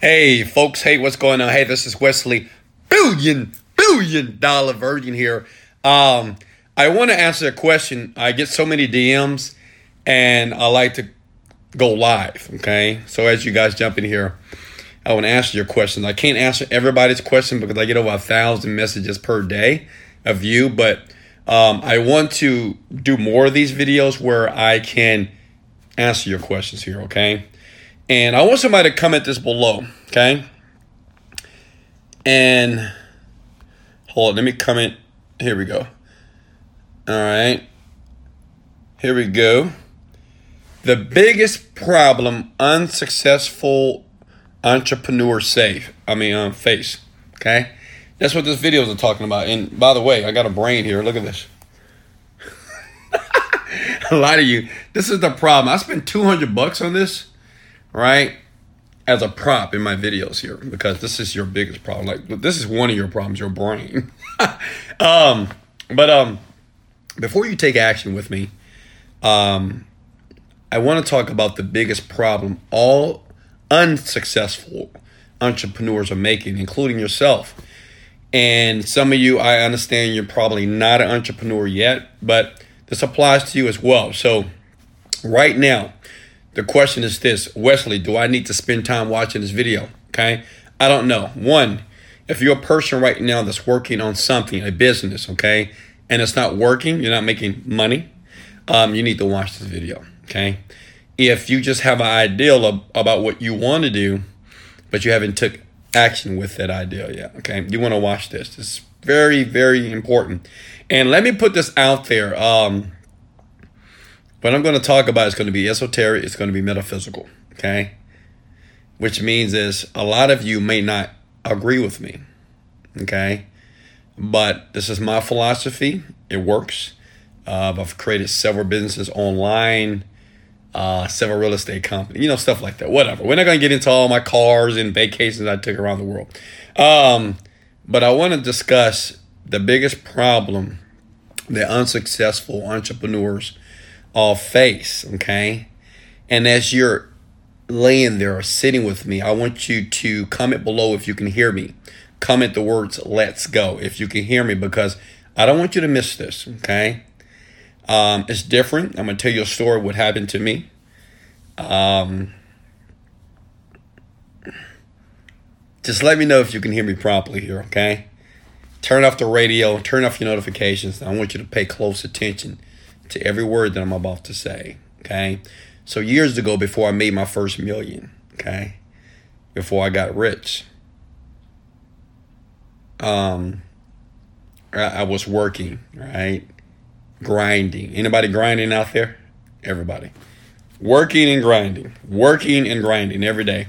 Hey folks, hey, what's going on? Hey, this is Wesley, billion dollar virgin here. I want to answer a question. I get so many DMs and I like to go live, okay? So as you guys jump in here, I want to answer your questions. I can't answer everybody's question because I get over 1,000 messages per day of you, but I want to do more of these videos where I can answer your questions here, okay? And I want somebody to comment this below, okay? And hold on, let me comment. Here we go. All right. Here we go. The biggest problem unsuccessful entrepreneurs face, okay? That's what this video is talking about. And by the way, I got a brain here. Look at this. A lot of you, this is the problem. I spent $200 on this. Right, as a prop in my videos here, because this is your biggest problem. Like, this is one of your problems, your brain. But before you take action with me, I want to talk about the biggest problem all unsuccessful entrepreneurs are making, including yourself. And some of you, I understand you're probably not an entrepreneur yet, but this applies to you as well. So right now, the question is this: Wesley, do I need to spend time watching this video? Okay, I don't know. One, if you're a person right now that's working on something, a business, okay, and it's not working, you're not making money, you need to watch this video, okay? If you just have an ideal about what you want to do, but you haven't took action with that ideal yet, okay, you want to watch this. It's very, very important. And let me put this out there. What I'm going to talk about is going to be esoteric. It's going to be metaphysical, okay? Which means is a lot of you may not agree with me, okay? But this is my philosophy. It works. I've created several businesses online, several real estate companies, you know, stuff like that, whatever. We're not going to get into all my cars and vacations I took around the world. But I want to discuss the biggest problem that unsuccessful entrepreneurs all face, okay? And as you're laying there or sitting with me, I want you to comment below if you can hear me. Comment the words "let's go" if you can hear me, because I don't want you to miss this, okay? It's different. I'm gonna tell you a story of what happened to me. Just let me know if you can hear me properly here, okay? Turn off the radio, turn off your notifications. I want you to pay close attention to every word that I'm about to say, okay? So years ago, before I made my first million, okay, before I got rich, I was working, right? Grinding. Anybody grinding out there? Everybody. Working and grinding every day.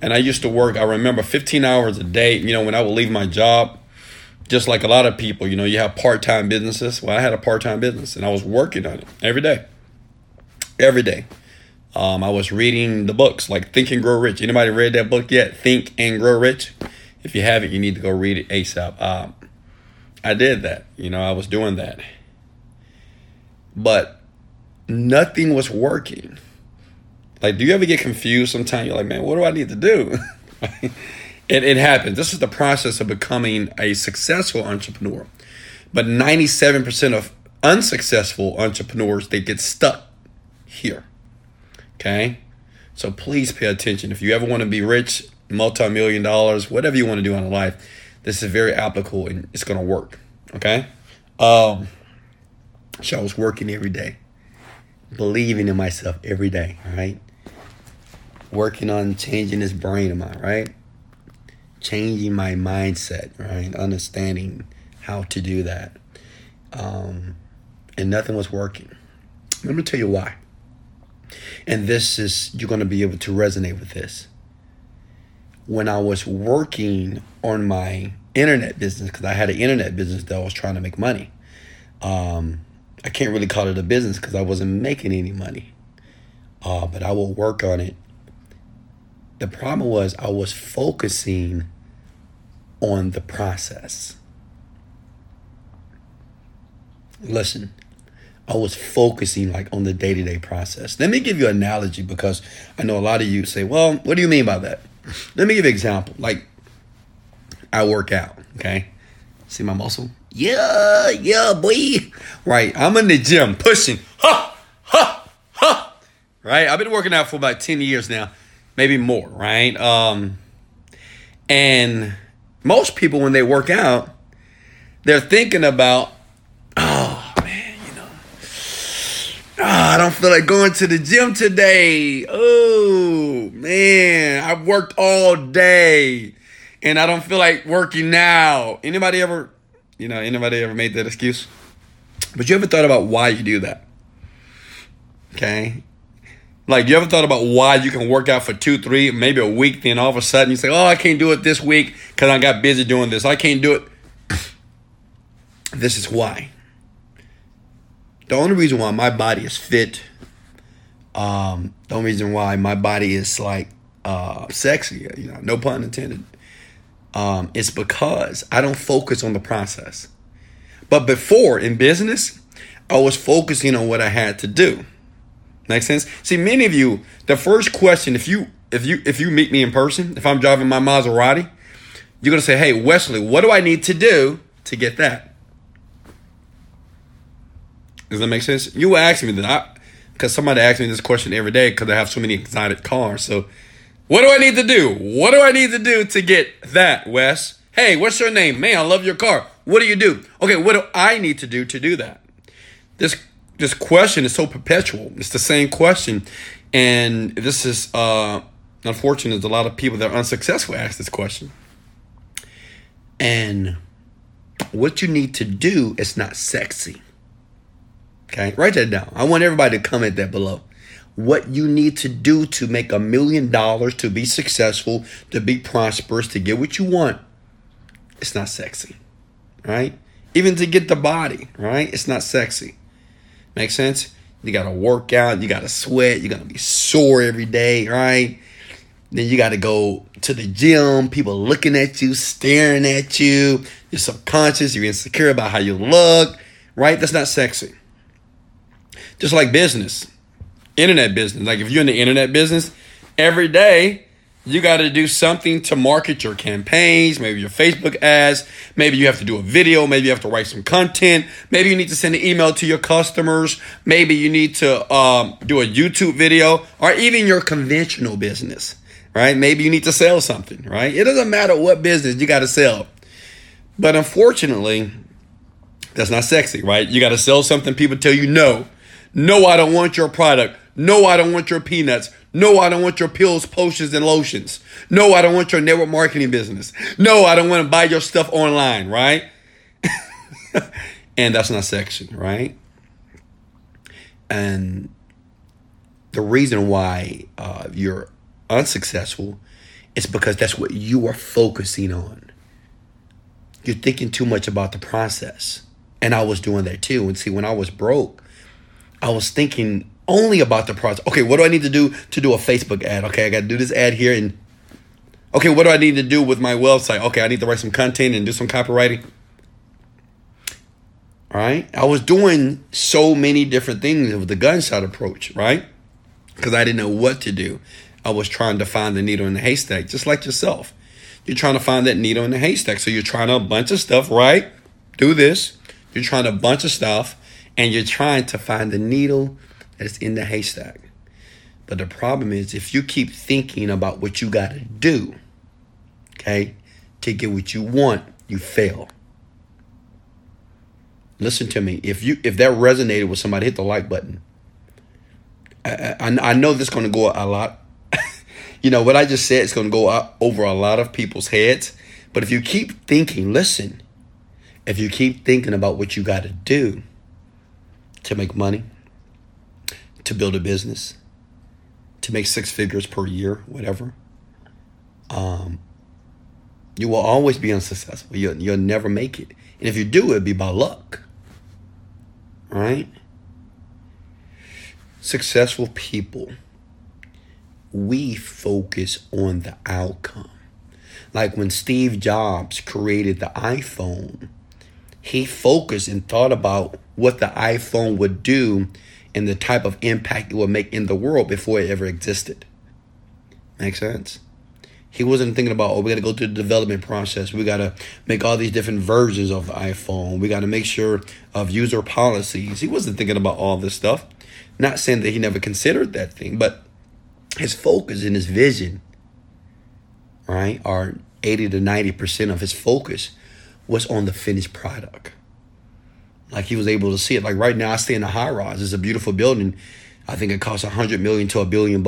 And I used to work, I remember, 15 hours a day, you know, when I would leave my job. Just like a lot of people, you know, you have part-time businesses. Well, I had a part-time business and I was working on it every day. Every day. I was reading the books like Think and Grow Rich. Anybody read that book yet? Think and Grow Rich? If you haven't, you need to go read it ASAP. I did that. You know, I was doing that. But nothing was working. Like, do you ever get confused sometimes? You're like, man, what do I need to do? It happens. This is the process of becoming a successful entrepreneur. But 97% of unsuccessful entrepreneurs, they get stuck here. Okay? So please pay attention. If you ever want to be rich, multi-million dollars, whatever you want to do in life, this is very applicable and it's going to work. Okay? So I was working every day, believing in myself every day, right? Working on changing this brain of mine, right? Changing my mindset, right? Understanding how to do that. And nothing was working. Let me tell you why. And this is, you're going to be able to resonate with this. When I was working on my internet business, because I had an internet business that I was trying to make money. I can't really call it a business because I wasn't making any money. But I will work on it. The problem was I was focusing on the process. Listen, I was focusing like on the day-to-day process. Let me give you an analogy, because I know a lot of you say, well, what do you mean by that? Let me give you an example. Like, I work out, okay? See my muscle? Yeah, yeah, boy. Right, I'm in the gym pushing. Ha, ha, ha. Right, I've been working out for about 10 years now, maybe more, right? And most people, when they work out, they're thinking about, oh, man, you know, oh, I don't feel like going to the gym today. Oh, man, I've worked all day and I don't feel like working now. Anybody ever made that excuse? But you ever thought about why you do that? Okay. Like, you ever thought about why you can work out for 2, 3, maybe a week, then all of a sudden you say, oh, I can't do it this week because I got busy doing this. I can't do it. This is why. The only reason why my body is fit, the only reason why my body is like sexy, you know, no pun intended, it's because I don't focus on the process. But before, in business, I was focusing on what I had to do. Make sense? See, many of you, the first question, if you meet me in person, if I'm driving my Maserati, you're gonna say, hey, Wesley, what do I need to do to get that? Does that make sense? You will ask me that, because somebody asks me this question every day because I have so many exotic cars. So, what do I need to do? What do I need to do to get that, Wes? Hey, what's your name? Man, I love your car. What do you do? Okay, what do I need to do that? This question is so perpetual. It's the same question. And this is, unfortunate, there's a lot of people that are unsuccessful ask this question. And what you need to do is not sexy. Okay, write that down. I want everybody to comment that below. What you need to do to make $1 million, to be successful, to be prosperous, to get what you want, it's not sexy, right? Even to get the body, right? It's not sexy. Make sense? You got to work out. You got to sweat. You're going to be sore every day, right? Then you got to go to the gym. People looking at you, staring at you. You're subconscious. You're insecure about how you look, right? That's not sexy. Just like business, internet business. Like, if you're in the internet business, every day you got to do something to market your campaigns, maybe your Facebook ads, maybe you have to do a video, maybe you have to write some content, maybe you need to send an email to your customers, maybe you need to do a YouTube video, or even your conventional business, right? Maybe you need to sell something, right? It doesn't matter what business, you got to sell. But unfortunately, that's not sexy, right? You got to sell something people tell you no. No, I don't want your product. No, I don't want your peanuts. No, I don't want your pills, potions, and lotions. No, I don't want your network marketing business. No, I don't want to buy your stuff online, right? And that's not sexy, right? And the reason why you're unsuccessful is because that's what you are focusing on. You're thinking too much about the process. And I was doing that too. And see, when I was broke, I was thinking only about the process. Okay, what do I need to do a Facebook ad? Okay, I got to do this ad here. And okay, what do I need to do with my website? Okay, I need to write some content and do some copywriting. All right? I was doing so many different things with the gunshot approach, right? Because I didn't know what to do. I was trying to find the needle in the haystack, just like yourself. You're trying to find that needle in the haystack. So you're trying a bunch of stuff, right? Do this. You're trying a bunch of stuff. And you're trying to find the needle that's in the haystack. But the problem is, if you keep thinking about what you got to do, okay, to get what you want, you fail. Listen to me. If that resonated with somebody, hit the like button. I know this is going to go a lot. You know, what I just said is going to go out over a lot of people's heads. But if you keep thinking, listen, if you keep thinking about what you got to do, to make money, to build a business, to make 6 figures per year, whatever, you will always be unsuccessful. You'll never make it. And if you do, it'll be by luck, right? Successful people, we focus on the outcome. Like when Steve Jobs created the iPhone, he focused and thought about what the iPhone would do and the type of impact it would make in the world before it ever existed. Make sense? He wasn't thinking about, oh, we got to go through the development process. We got to make all these different versions of the iPhone. We got to make sure of user policies. He wasn't thinking about all this stuff. Not saying that he never considered that thing, but his focus and his vision, right, are 80 to 90% of his focus was on the finished product. Like he was able to see it. Like right now I stay in a high rise. It's a beautiful building. I think it costs $100 million to $1 billion.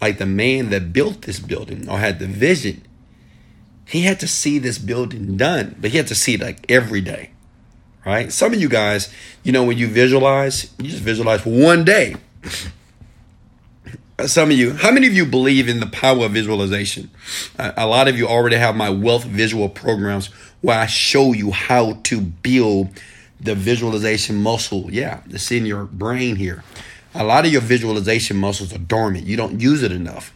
Like the man that built this building or had the vision, he had to see this building done, but he had to see it like every day, right? Some of you guys, you know, when you visualize, you just visualize for one day. Some of you, how many of you believe in the power of visualization? A lot of you already have my wealth visual programs where I show you how to build the visualization muscle. Yeah, it's in your brain here. A lot of your visualization muscles are dormant. You don't use it enough.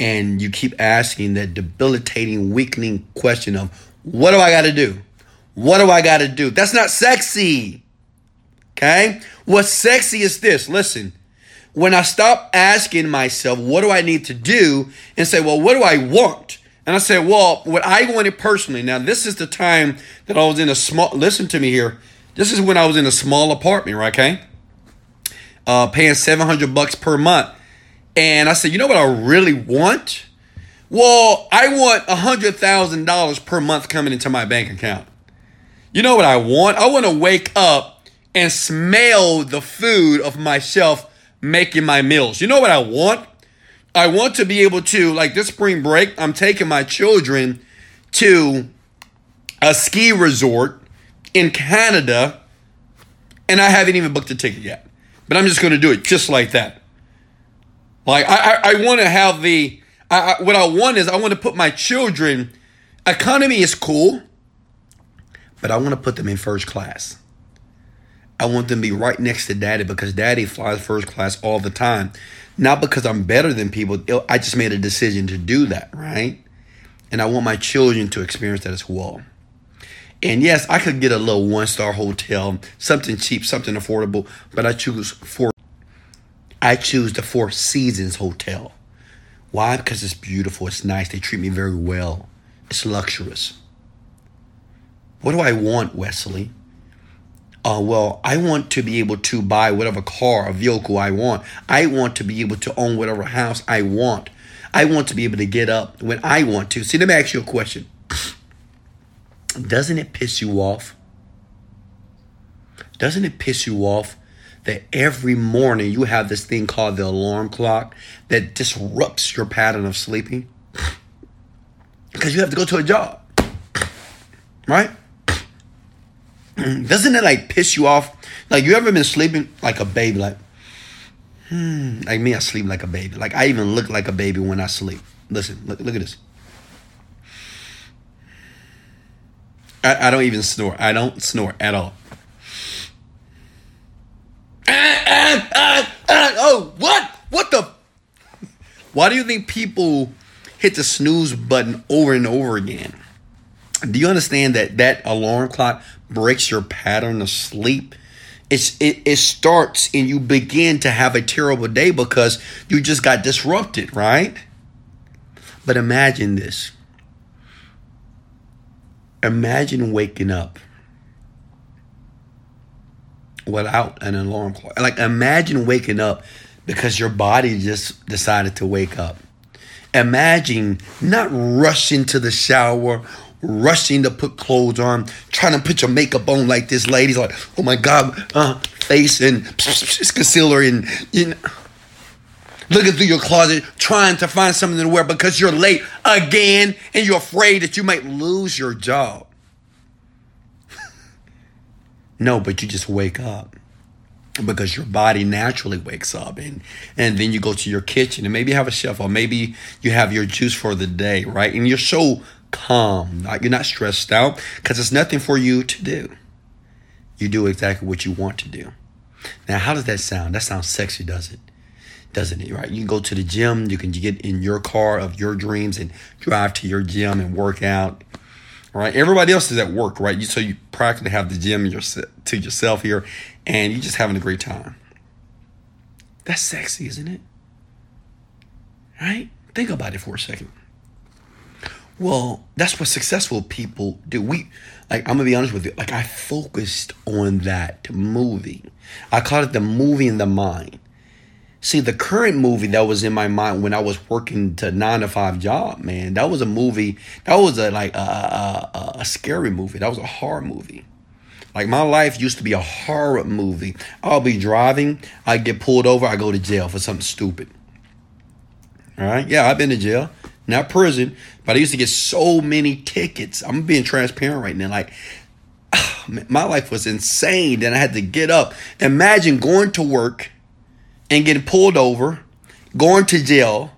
And you keep asking that debilitating, weakening question of, what do I got to do? What do I got to do? That's not sexy. Okay? What's sexy is this. Listen, when I stop asking myself, what do I need to do? And say, well, what do I want? And I say, well, what I wanted personally. Now, this is the time that I was in a small, listen to me here. This is when I was in a small apartment, right? Okay? Paying $700 per month. And I said, you know what I really want? Well, I want $100,000 per month coming into my bank account. You know what I want? I want to wake up and smell the food of myself making my meals. You know what I want? I want to be able to, like this spring break, I'm taking my children to a ski resort in Canada, and I haven't even booked a ticket yet. But I'm just going to do it just like that. Like I want to have the, what I want is I want to put my children, economy is cool, but I want to put them in first class. I want them to be right next to daddy because daddy flies first class all the time. Not because I'm better than people. I just made a decision to do that, right? And I want my children to experience that as well. And yes, I could get a little one-star hotel, something cheap, something affordable, but I choose the Four Seasons Hotel. Why? Because it's beautiful, it's nice, they treat me very well, it's luxurious. What do I want, Wesley? Well, I want to be able to buy whatever car or vehicle I want. I want to be able to own whatever house I want. I want to be able to get up when I want to. See, let me ask you a question. Doesn't it piss you off? Doesn't it piss you off that every morning you have this thing called the alarm clock that disrupts your pattern of sleeping? Because you have to go to a job, right? Doesn't it like piss you off? Like you ever been sleeping like a baby? Like, like me, I sleep like a baby. Like I even look like a baby when I sleep. Listen, look at this. I don't even snore. I don't snore at all. Oh, what? What the? Why do you think people hit the snooze button over and over again? Do you understand that alarm clock breaks your pattern of sleep? It starts and you begin to have a terrible day because you just got disrupted, right? But imagine this. Imagine waking up without an alarm clock. Like imagine waking up because your body just decided to wake up. Imagine not rushing to the shower, rushing to put clothes on, trying to put your makeup on like this lady's like, oh my God, face and concealer and looking through your closet, trying to find something to wear because you're late again and you're afraid that you might lose your job. No, but you just wake up because your body naturally wakes up and then you go to your kitchen and maybe have a chef or maybe you have your juice for the day, right? And you're so calm, like you're not stressed out because there's nothing for you to do. You do exactly what you want to do. Now, how does that sound? That sounds sexy, does it? Doesn't it, right? You can go to the gym. You can get in your car of your dreams and drive to your gym and work out, right? Everybody else is at work, right? So you practically have the gym to yourself here, and you're just having a great time. That's sexy, isn't it? Right? Think about it for a second. Well, that's what successful people do. I'm gonna be honest with you. I focused on that movie. I called it the movie in the mind. See, the current movie that was in my mind when I was working to 9-to-5 job, man, that was a movie. That was a scary movie. That was a horror movie. My life used to be a horror movie. I'll be driving. I get pulled over. I go to jail for something stupid. All right. Yeah, I've been to jail. Not prison, but I used to get so many tickets. I'm being transparent right now. My life was insane. Then I had to get up. Imagine going to work and getting pulled over, going to jail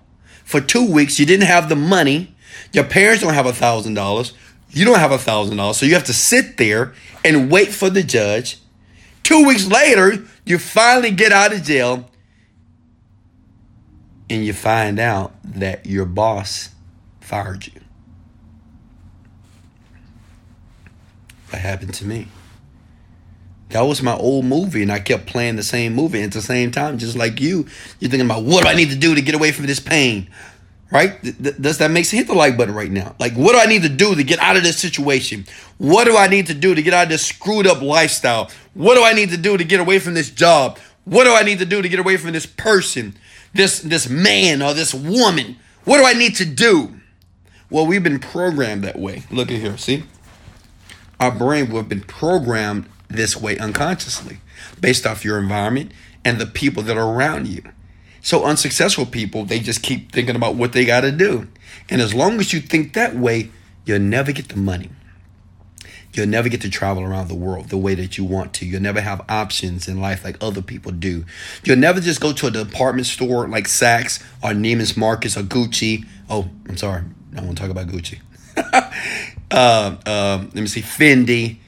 for 2 weeks. You didn't have the money. Your parents don't have $1,000. You don't have $1,000. So you have to sit there and wait for the judge. 2 weeks later, you finally get out of jail. And you find out that your boss fired you. That happened to me. That was my old movie, and I kept playing the same movie. At the same time, just like you, you're thinking about, what do I need to do to get away from this pain? Right? Does that make sense? Hit the like button right now. What do I need to do to get out of this situation? What do I need to do to get out of this screwed up lifestyle? What do I need to do to get away from this job? What do I need to do to get away from this person? This man or this woman, what do I need to do? Well, we've been programmed that way. Look at here, see? Our brain will have been programmed this way unconsciously based off your environment and the people that are around you. So unsuccessful people, they just keep thinking about what they got to do. And as long as you think that way, you'll never get the money. You'll never get to travel around the world the way that you want to. You'll never have options in life like other people do. You'll never just go to a department store like Saks or Neiman Marcus or Gucci. Oh, I'm sorry. I won't talk about Gucci. Let me see. Fendi.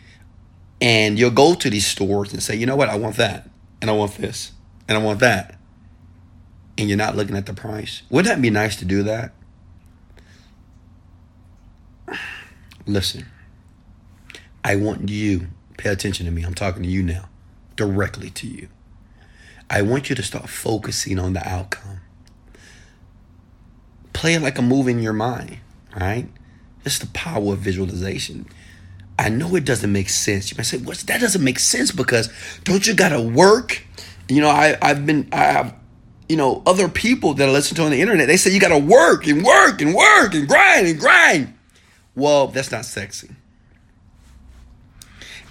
And you'll go to these stores and say, you know what? I want that. And I want this. And I want that. And you're not looking at the price. Wouldn't that be nice to do that? Listen. I want you, pay attention to me. I'm talking to you now, directly to you. I want you to start focusing on the outcome. Play it like a movie in your mind, right? It's the power of visualization. I know it doesn't make sense. You might say, well, that doesn't make sense because don't you got to work? You know, I have other people that I listen to on the internet, they say you got to work and work and work and grind and grind. Well, that's not sexy.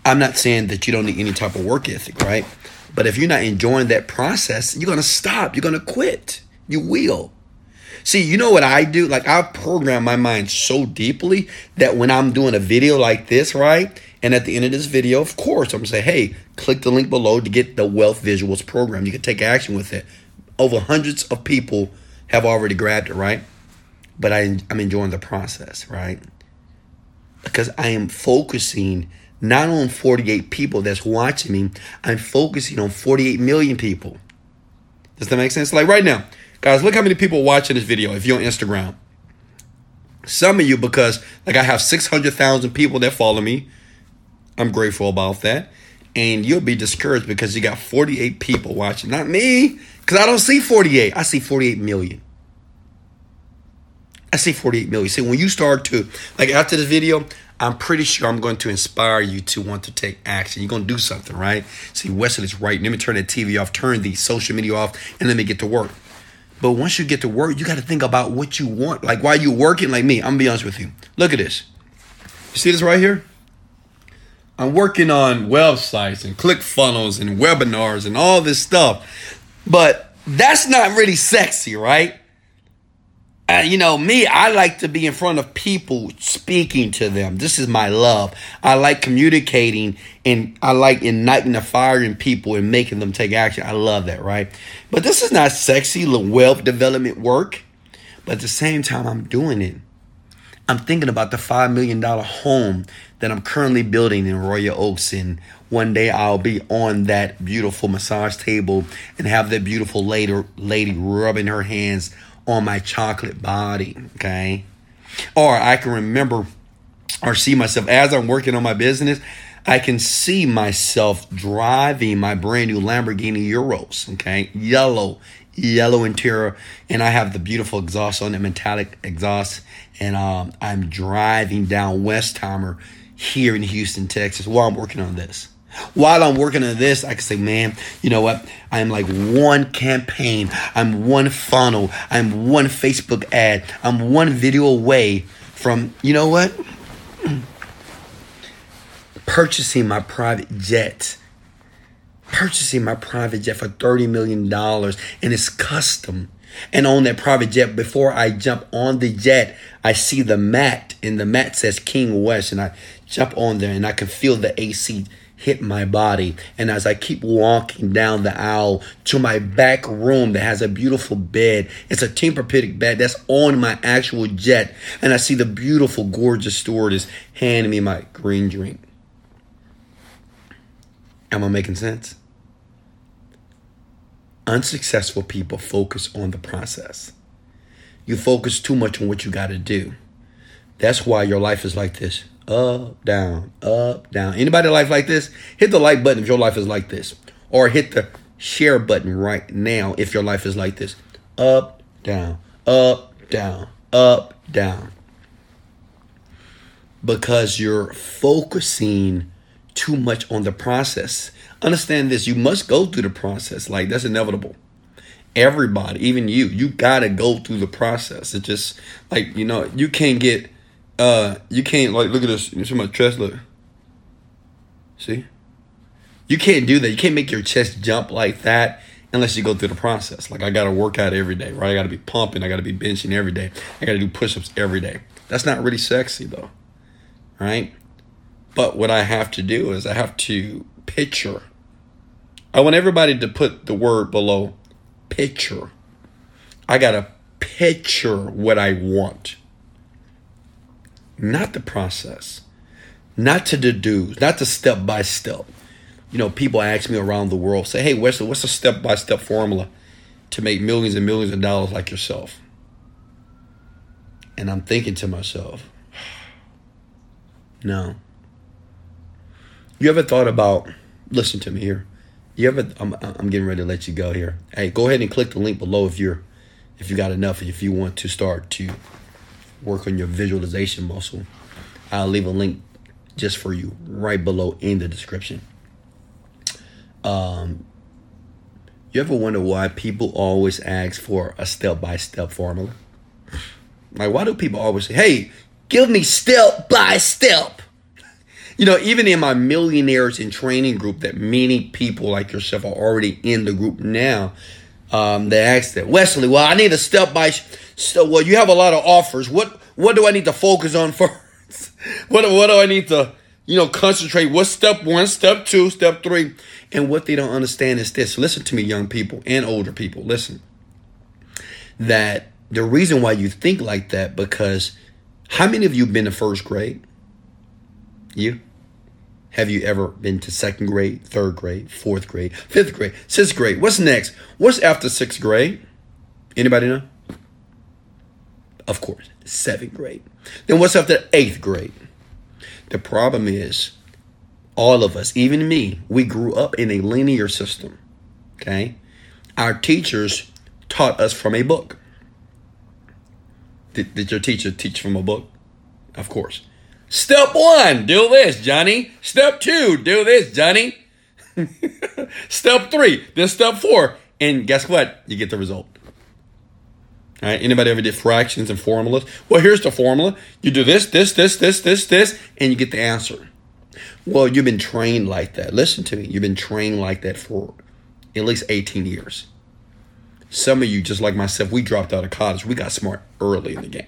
I'm not saying that you don't need any type of work ethic, right? But if you're not enjoying that process, you're going to stop. You're going to quit. You will. See, you know what I do? I program my mind so deeply that when I'm doing a video like this, right? And at the end of this video, of course, I'm going to say, hey, click the link below to get the Wealth Visuals program. You can take action with it. Over hundreds of people have already grabbed it, right? But I'm enjoying the process, right? Because I am focusing not on 48 people that's watching me. I'm focusing on 48 million people. Does that make sense? Right now, guys, look how many people are watching this video if you're on Instagram. Some of you, because I have 600,000 people that follow me. I'm grateful about that. And you'll be discouraged because you got 48 people watching. Not me, because I don't see 48. I see 48 million. I see 48 million. See, when you start to, after this video, I'm pretty sure I'm going to inspire you to want to take action. You're going to do something, right? See, Wesley's right. Let me turn that TV off, turn the social media off, and let me get to work. But once you get to work, you got to think about what you want. While you're working, me, I'm going to be honest with you. Look at this. You see this right here? I'm working on websites and ClickFunnels and webinars and all this stuff. But that's not really sexy, right? I like to be in front of people speaking to them. This is my love. I like communicating and I like igniting the fire in people and making them take action. I love that, right? But this is not sexy, little wealth development work. But at the same time, I'm doing it. I'm thinking about the $5 million home that I'm currently building in Royal Oaks. And one day I'll be on that beautiful massage table and have that beautiful lady rubbing her hands on my chocolate body, okay? Or I can remember or see myself as I'm working on my business, I can see myself driving my brand new Lamborghini Urus, okay? Yellow, yellow interior, and I have the beautiful exhaust on it, metallic exhaust, and I'm driving down Westheimer here in Houston, Texas, while I'm working on this. While I'm working on this, I can say, man, you know what? I'm like one campaign. I'm one funnel. I'm one Facebook ad. I'm one video away from, you know what? Purchasing my private jet. Purchasing my private jet for $30 million. And it's custom. And on that private jet, before I jump on the jet, I see the mat. And the mat says King West. And I jump on there and I can feel the AC hit my body. And as I keep walking down the aisle to my back room that has a beautiful bed, it's a Tempur-Pedic bed that's on my actual jet. And I see the beautiful, gorgeous stewardess handing me my green drink. Am I making sense? Unsuccessful people focus on the process. You focus too much on what you got to do. That's why your life is like this. Up, down, up, down. Anybody life like this? Hit the like button if your life is like this. Or hit the share button right now if your life is like this. Up, down, up, down, up, down. Because you're focusing too much on the process. Understand this. You must go through the process. Like, that's inevitable. Everybody, even you, you got to go through the process. It's just like, you know, you can't get you can't, like, look at this. You see my chest, look. See? You can't do that. You can't make your chest jump like that unless you go through the process. Like, I got to work out every day, right? I got to be pumping. I got to be benching every day. I got to do push-ups every day. That's not really sexy, though, right? But what I have to do is I have to picture. I want everybody to put the word below picture. I got to picture what I want. Not the process, not to the do's, not the step by step. You know, people ask me around the world, say, hey, Wesley, what's the step by step formula to make millions and millions of dollars like yourself? And I'm thinking to myself, no. You ever thought about, listen to me here. You ever, I'm getting ready to let you go here. Hey, go ahead and click the link below if you got enough, if you want to start to work on your visualization muscle. I'll leave a link just for you right below in the description. You ever wonder why people always ask for a step-by-step formula? Like, why do people always say, hey, give me step-by-step? You know, even in my millionaires in training group that many people like yourself are already in the group now, they asked that, Wesley, well, I need a step by step. Well, you have a lot of offers. What do I need to focus on first? What do I need to, you know, concentrate? What's step one, step two, step three? And what they don't understand is this. Listen to me, young people and older people. Listen, that the reason why you think like that, because how many of you been to first grade? You? Have you ever been to second grade, third grade, fourth grade, fifth grade, sixth grade? What's next? What's after sixth grade? Anybody know? Of course, seventh grade. Then what's after eighth grade? The problem is all of us, even me, we grew up in a linear system, okay? Our teachers taught us from a book. Did your teacher teach from a book? Of course. Step one, do this, Johnny. Step two, do this, Johnny. Step three, then step four. And guess what? You get the result. All right. Anybody ever did fractions and formulas? Well, here's the formula. You do this, this, this, this, this, this, and you get the answer. Well, you've been trained like that. Listen to me. You've been trained like that for at least 18 years. Some of you, just like myself, we dropped out of college. We got smart early in the game.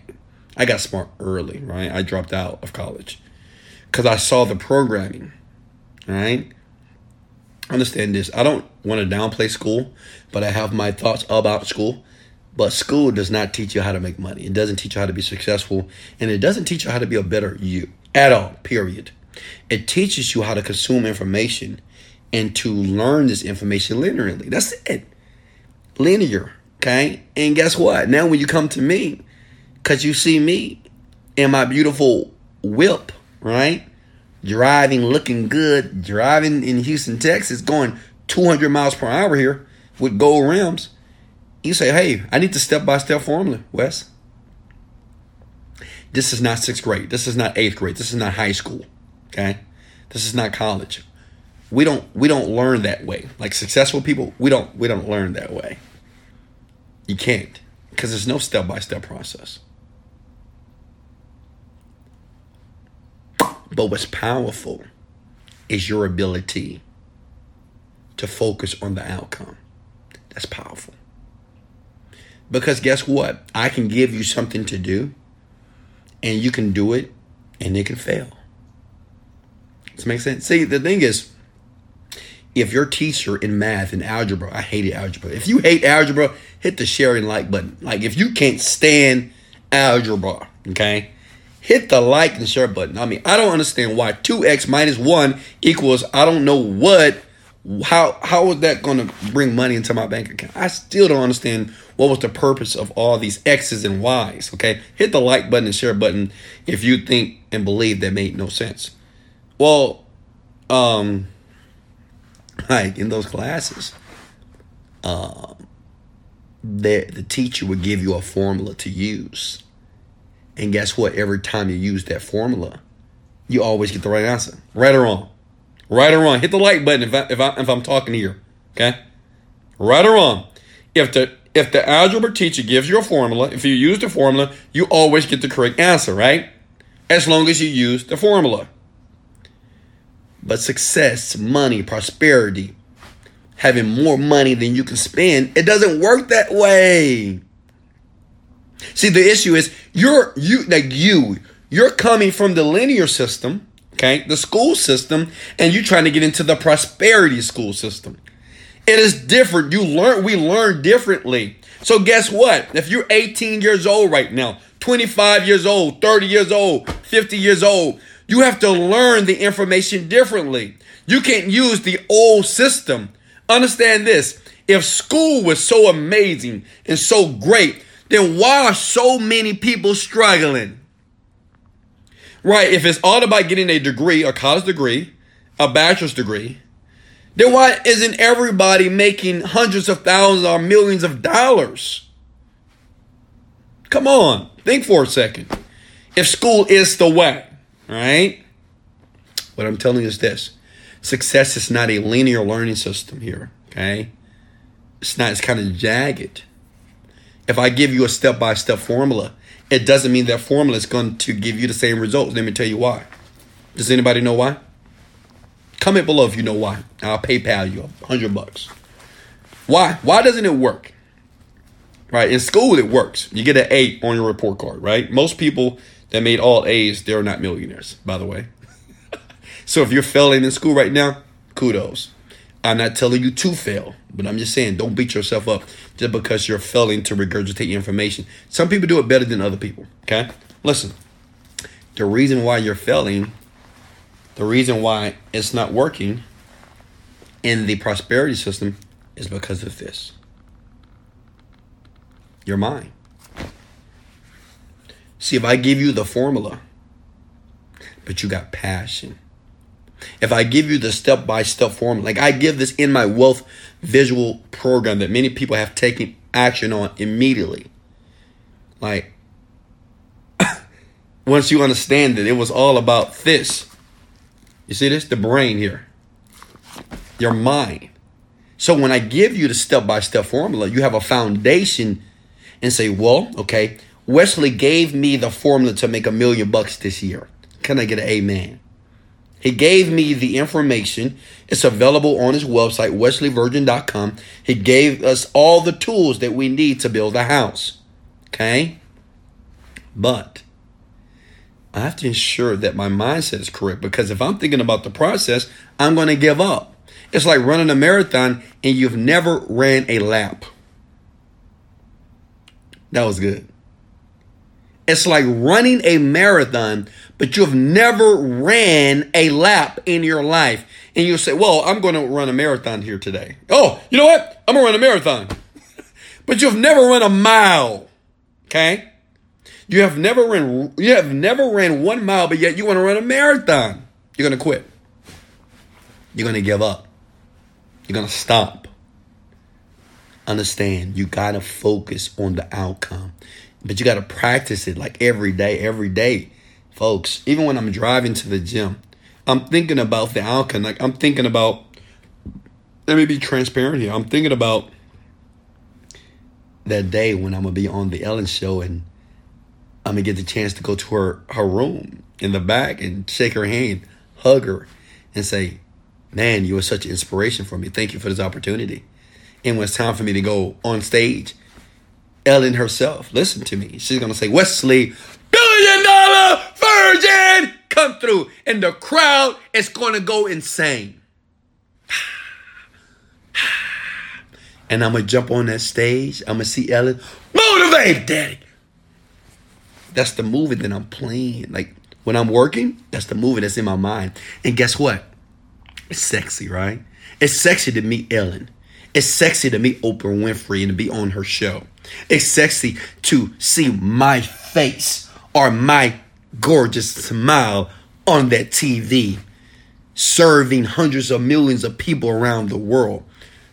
I got smart early, right? I dropped out of college because I saw the programming, right? Understand this. I don't want to downplay school, but I have my thoughts about school. But school does not teach you how to make money. It doesn't teach you how to be successful, and it doesn't teach you how to be a better you at all, period. It teaches you how to consume information and to learn this information linearly. That's it. Linear, okay? And guess what? Now when you come to me, because you see me in my beautiful whip, right? Driving, looking good, driving in Houston, Texas, going 200 miles per hour here with gold rims. You say, hey, I need the step-by-step formula, Wes. This is not sixth grade. This is not eighth grade. This is not high school. Okay? This is not college. We don't learn that way. Like successful people, we don't learn that way. You can't, because there's no step-by-step process. But what's powerful is your ability to focus on the outcome. That's powerful. Because guess what? I can give you something to do, and you can do it, and it can fail. Does that make sense? See, the thing is, if your teacher in math and algebra, I hated algebra. If you hate algebra, hit the share and like button. Like if you can't stand algebra, okay, hit the like and share button. I mean, I don't understand why 2x minus 1 equals I don't know what. How is that going to bring money into my bank account? I still don't understand what was the purpose of all these X's and Y's, okay? Hit the like button and share button if you think and believe that made no sense. Well, like in those classes, the teacher would give you a formula to use. And guess what? Every time you use that formula, you always get the right answer, right or wrong. Right or wrong, hit the like button if I'm talking here, okay? Right or wrong, if the algebra teacher gives you a formula, if you use the formula, you always get the correct answer, right? As long as you use the formula. But success, money, prosperity, having more money than you can spend, it doesn't work that way. See, the issue is you're coming from the linear system. Okay, the school system, and you're trying to get into the prosperity school system. It is different. We learn differently. So guess what? If you're 18 years old right now, 25 years old, 30 years old, 50 years old, you have to learn the information differently. You can't use the old system. Understand this. If school was so amazing and so great, then why are so many people struggling? Right, if it's all about getting a degree, a college degree, a bachelor's degree, then why isn't everybody making hundreds of thousands or millions of dollars? Come on, think for a second. If school is the way, right? What I'm telling you is this. Success is not a linear learning system here, okay? It's kind of jagged. If I give you a step-by-step formula, it doesn't mean that formula is going to give you the same results. Let me tell you why. Does anybody know why? Comment below if you know why. I'll PayPal you $100. Why? Why doesn't it work? Right? In school, it works. You get an 8 on your report card, right? Most people that made all A's, they're not millionaires, by the way. So if you're failing in school right now, kudos. I'm not telling you to fail, but I'm just saying don't beat yourself up just because you're failing to regurgitate information. Some people do it better than other people, okay? Listen, the reason why you're failing, the reason why it's not working in the prosperity system is because of this. Your mind. See, if I give you the formula, but you got passion. If I give you the step-by-step formula, like I give this in my wealth visual program that many people have taken action on immediately. Like, once you understand that it was all about this, you see this? The brain here, your mind. So when I give you the step-by-step formula, you have a foundation and say, well, okay, Wesley gave me the formula to make $1 million this year. Can I get an amen? He gave me the information. It's available on his website, WesleyVirgin.com. He gave us all the tools that we need to build a house. Okay? But I have to ensure that my mindset is correct, because if I'm thinking about the process, I'm going to give up. It's like running a marathon and you've never ran a lap. That was good. It's like running a marathon, but you've never ran a lap in your life. And you'll say, well, I'm going to run a marathon here today. Oh, you know what? I'm going to run a marathon. But you've never run a mile. Okay? You have never ran 1 mile, but yet you want to run a marathon. You're going to quit. You're going to give up. You're going to stop. Understand, you got to focus on the outcome, but you got to practice it like every day, folks. Even when I'm driving to the gym, I'm thinking about the outcome. Like I'm thinking about, let me be transparent here. I'm thinking about that day when I'm going to be on the Ellen show and I'm going to get the chance to go to her room in the back and shake her hand, hug her and say, man, you are such an inspiration for me. Thank you for this opportunity. And when it's time for me to go on stage, Ellen herself, listen to me. She's going to say, Wesley, $1 billion virgin, come through. And the crowd is going to go insane. And I'm going to jump on that stage. I'm going to see Ellen, motivate, daddy. That's the movie that I'm playing. Like when I'm working, that's the movie that's in my mind. And guess what? It's sexy, right? It's sexy to meet Ellen. It's sexy to meet Oprah Winfrey and to be on her show. It's sexy to see my face or my gorgeous smile on that TV, serving hundreds of millions of people around the world.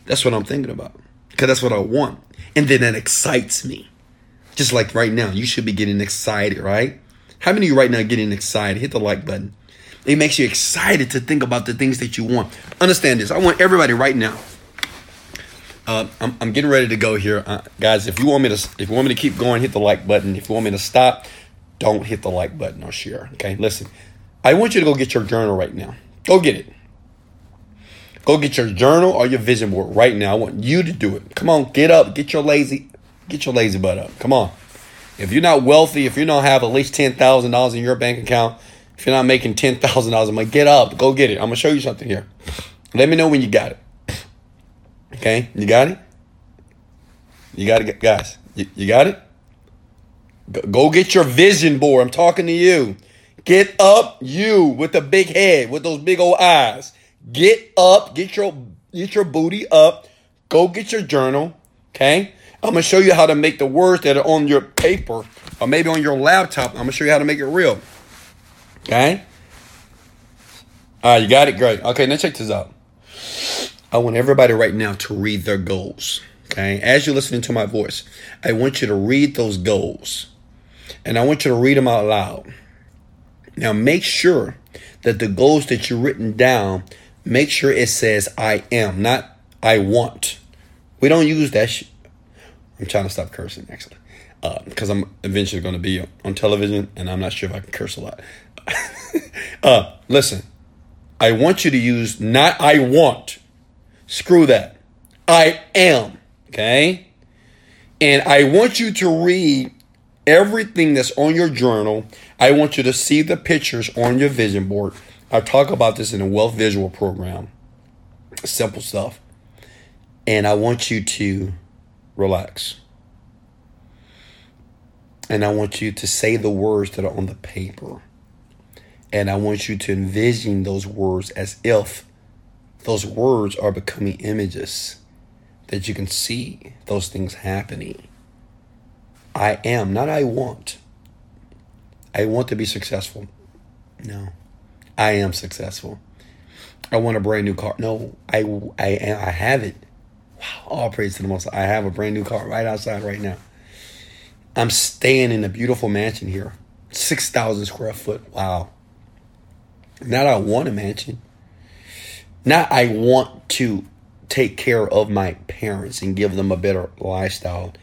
That's what I'm thinking about because that's what I want. And then that excites me. Just like right now, you should be getting excited, right? How many of you right now are getting excited? Hit the like button. It makes you excited to think about the things that you want. Understand this. I want everybody right now. I'm getting ready to go here, guys. If you want me to keep going, hit the like button. If you want me to stop, don't hit the like button or share. Okay, listen. I want you to go get your journal right now. Go get it. Go get your journal or your vision board right now. I want you to do it. Come on, get up, get your lazy butt up. Come on. If you're not wealthy, if you don't have at least $10,000 in your bank account, if you're not making $10,000 a month, get up, go get it. I'm gonna show you something here. Let me know when you got it. Okay, you got it? You got it, guys. You got it? Go get your vision board. I'm talking to you. Get up, you with the big head, with those big old eyes. Get up, get your booty up. Go get your journal, okay? I'm going to show you how to make the words that are on your paper or maybe on your laptop. I'm going to show you how to make it real, okay? All right, you got it? Great. Okay, now check this out. I want everybody right now to read their goals, okay? As you're listening to my voice, I want you to read those goals, and I want you to read them out loud. Now, make sure that the goals that you've written down, make sure it says I am, not I want. We don't use that shit. I'm trying to stop cursing, actually, because I'm eventually going to be on television, and I'm not sure if I can curse a lot. Listen, I want you to use not I want. Screw that. I am. Okay. And I want you to read everything that's on your journal. I want you to see the pictures on your vision board. I talk about this in the Wealth Visual program. Simple stuff. And I want you to relax. And I want you to say the words that are on the paper. And I want you to envision those words as if those words are becoming images that you can see those things happening. I am, not I want. I want to be successful. No, I am successful. I want a brand new car. No, I have it. Wow, all praise to the Most High. I have a brand new car right outside right now. I'm staying in a beautiful mansion here, 6,000 square foot. Wow. Not I want a mansion. Now I want to take care of my parents and give them a better lifestyle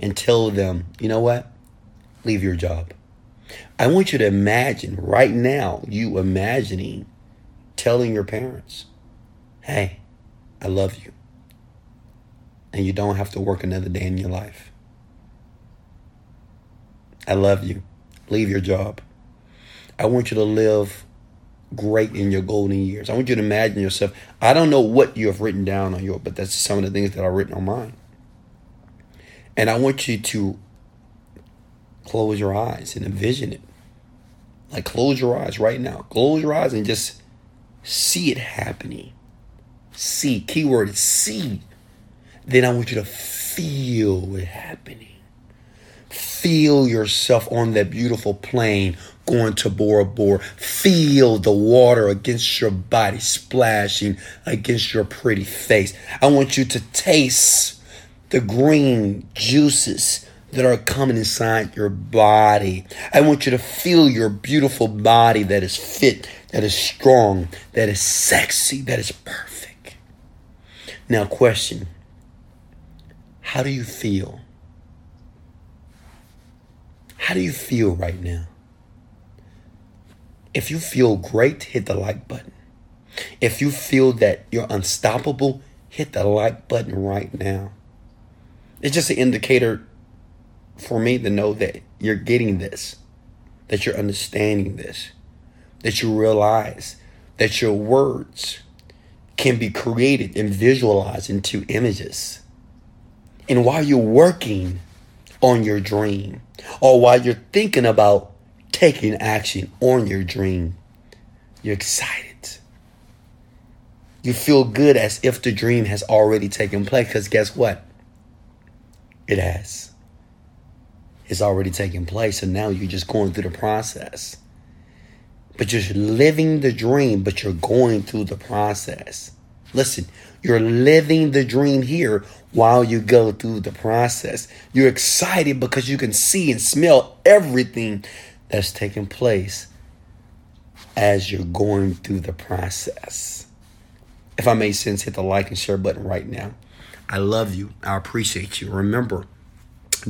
and tell them, you know what? Leave your job. I want you to imagine right now, you imagining telling your parents, hey, I love you. And you don't have to work another day in your life. I love you. Leave your job. I want you to live great in your golden years. I want you to imagine yourself. I don't know what you have written down on your, but that's some of the things that I've written on mine. And I want you to close your eyes and envision it. Like close your eyes right now. Close your eyes and just see it happening. See, keyword is see. Then I want you to feel it happening. Feel yourself on that beautiful plane going to Bora Bora. Feel the water against your body, splashing against your pretty face. I want you to taste the green juices that are coming inside your body. I want you to feel your beautiful body that is fit, that is strong, that is sexy, that is perfect. Now, question. How do you feel? How do you feel right now? If you feel great, hit the like button. If you feel that you're unstoppable, hit the like button right now. It's just an indicator for me to know that you're getting this, that you're understanding this, that you realize that your words can be created and visualized into images. And while you're working on your dream, or while you're thinking about taking action on your dream, you're excited. You feel good as if the dream has already taken place, because guess what? It has. It's already taken place, and now you're just going through the process. But you're living the dream, but you're going through the process. Listen, you're living the dream here while you go through the process. You're excited because you can see and smell everything that's taking place as you're going through the process. If I made sense, hit the like and share button right now. I love you. I appreciate you. Remember,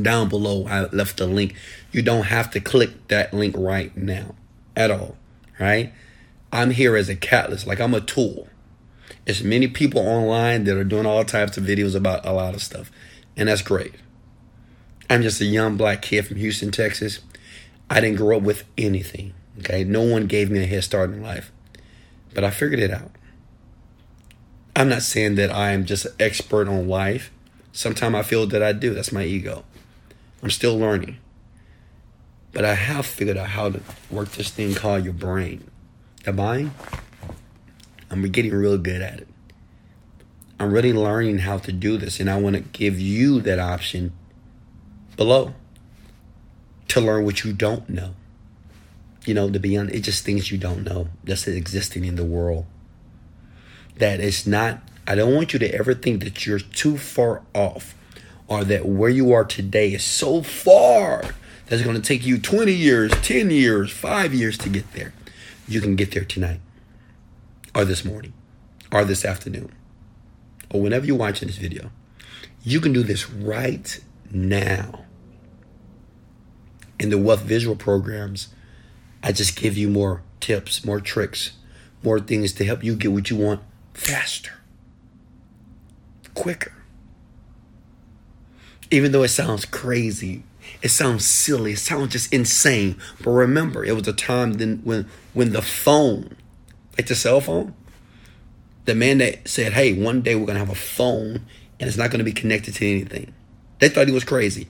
down below, I left a link. You don't have to click that link right now at all, right? I'm here as a catalyst, like I'm a tool. There's many people online that are doing all types of videos about a lot of stuff, and that's great. I'm just a young black kid from Houston, Texas. I didn't grow up with anything, okay? No one gave me a head start in life, but I figured it out. I'm not saying that I am just an expert on life. Sometimes I feel that I do. That's my ego. I'm still learning. But I have figured out how to work this thing called your brain. The mind, I'm getting real good at it. I'm really learning how to do this, and I want to give you that option below to learn what you don't know. You know, to be honest, it's just things you don't know that's existing in the world. That it's not, I don't want you to ever think that you're too far off, or that where you are today is so far that it's going to take you 20 years, 10 years, 5 years to get there. You can get there tonight, or this morning, or this afternoon, or whenever you're watching this video. You can do this right now. In the Wealth Visual programs, I just give you more tips, more tricks, more things to help you get what you want faster, quicker. Even though it sounds crazy, it sounds silly, it sounds just insane. But remember, it was a time then when the phone, like the cell phone, the man that said, hey, one day we're going to have a phone and it's not going to be connected to anything. They thought he was crazy.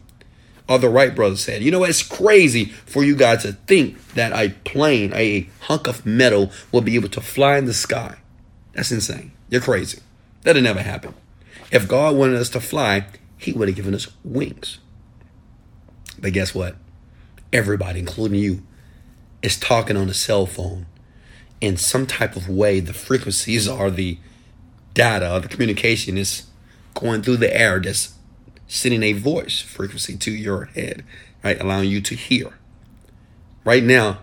Or the Wright brothers said, you know, it's crazy for you guys to think that a plane, a hunk of metal, will be able to fly in the sky. That's insane. You're crazy. That'll never happen. If God wanted us to fly, he would have given us wings. But guess what? Everybody, including you, is talking on a cell phone in some type of way. The frequencies or the data or the communication is going through the air, just sending a voice frequency to your head, right? Allowing you to hear. Right now,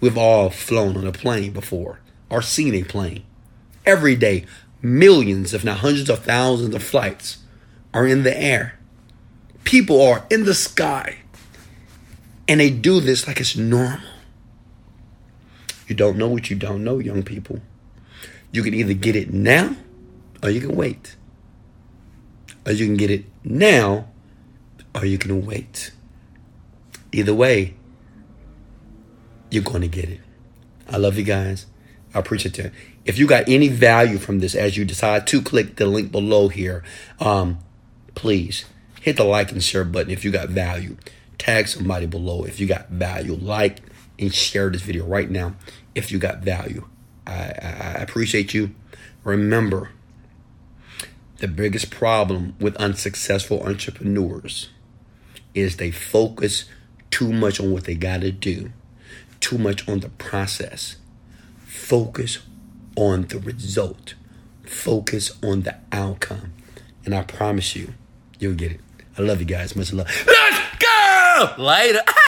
we've all flown on a plane before or seen a plane. Every day, millions, if not hundreds of thousands of flights are in the air. People are in the sky. And they do this like it's normal. You don't know what you don't know, young people. You can either get it now or you can wait. Or you can get it now or you can wait. Either way, you're going to get it. I love you guys. I appreciate you. If you got any value from this as you decide to click the link below here, please hit the like and share button if you got value. Tag somebody below if you got value. Like and share this video right now if you got value. I appreciate you. Remember, the biggest problem with unsuccessful entrepreneurs is they focus too much on what they got to do, too much on the process. Focus on the result. Focus on the outcome. And I promise you, You'll get it. I love you guys. Much love. Let's go! Later.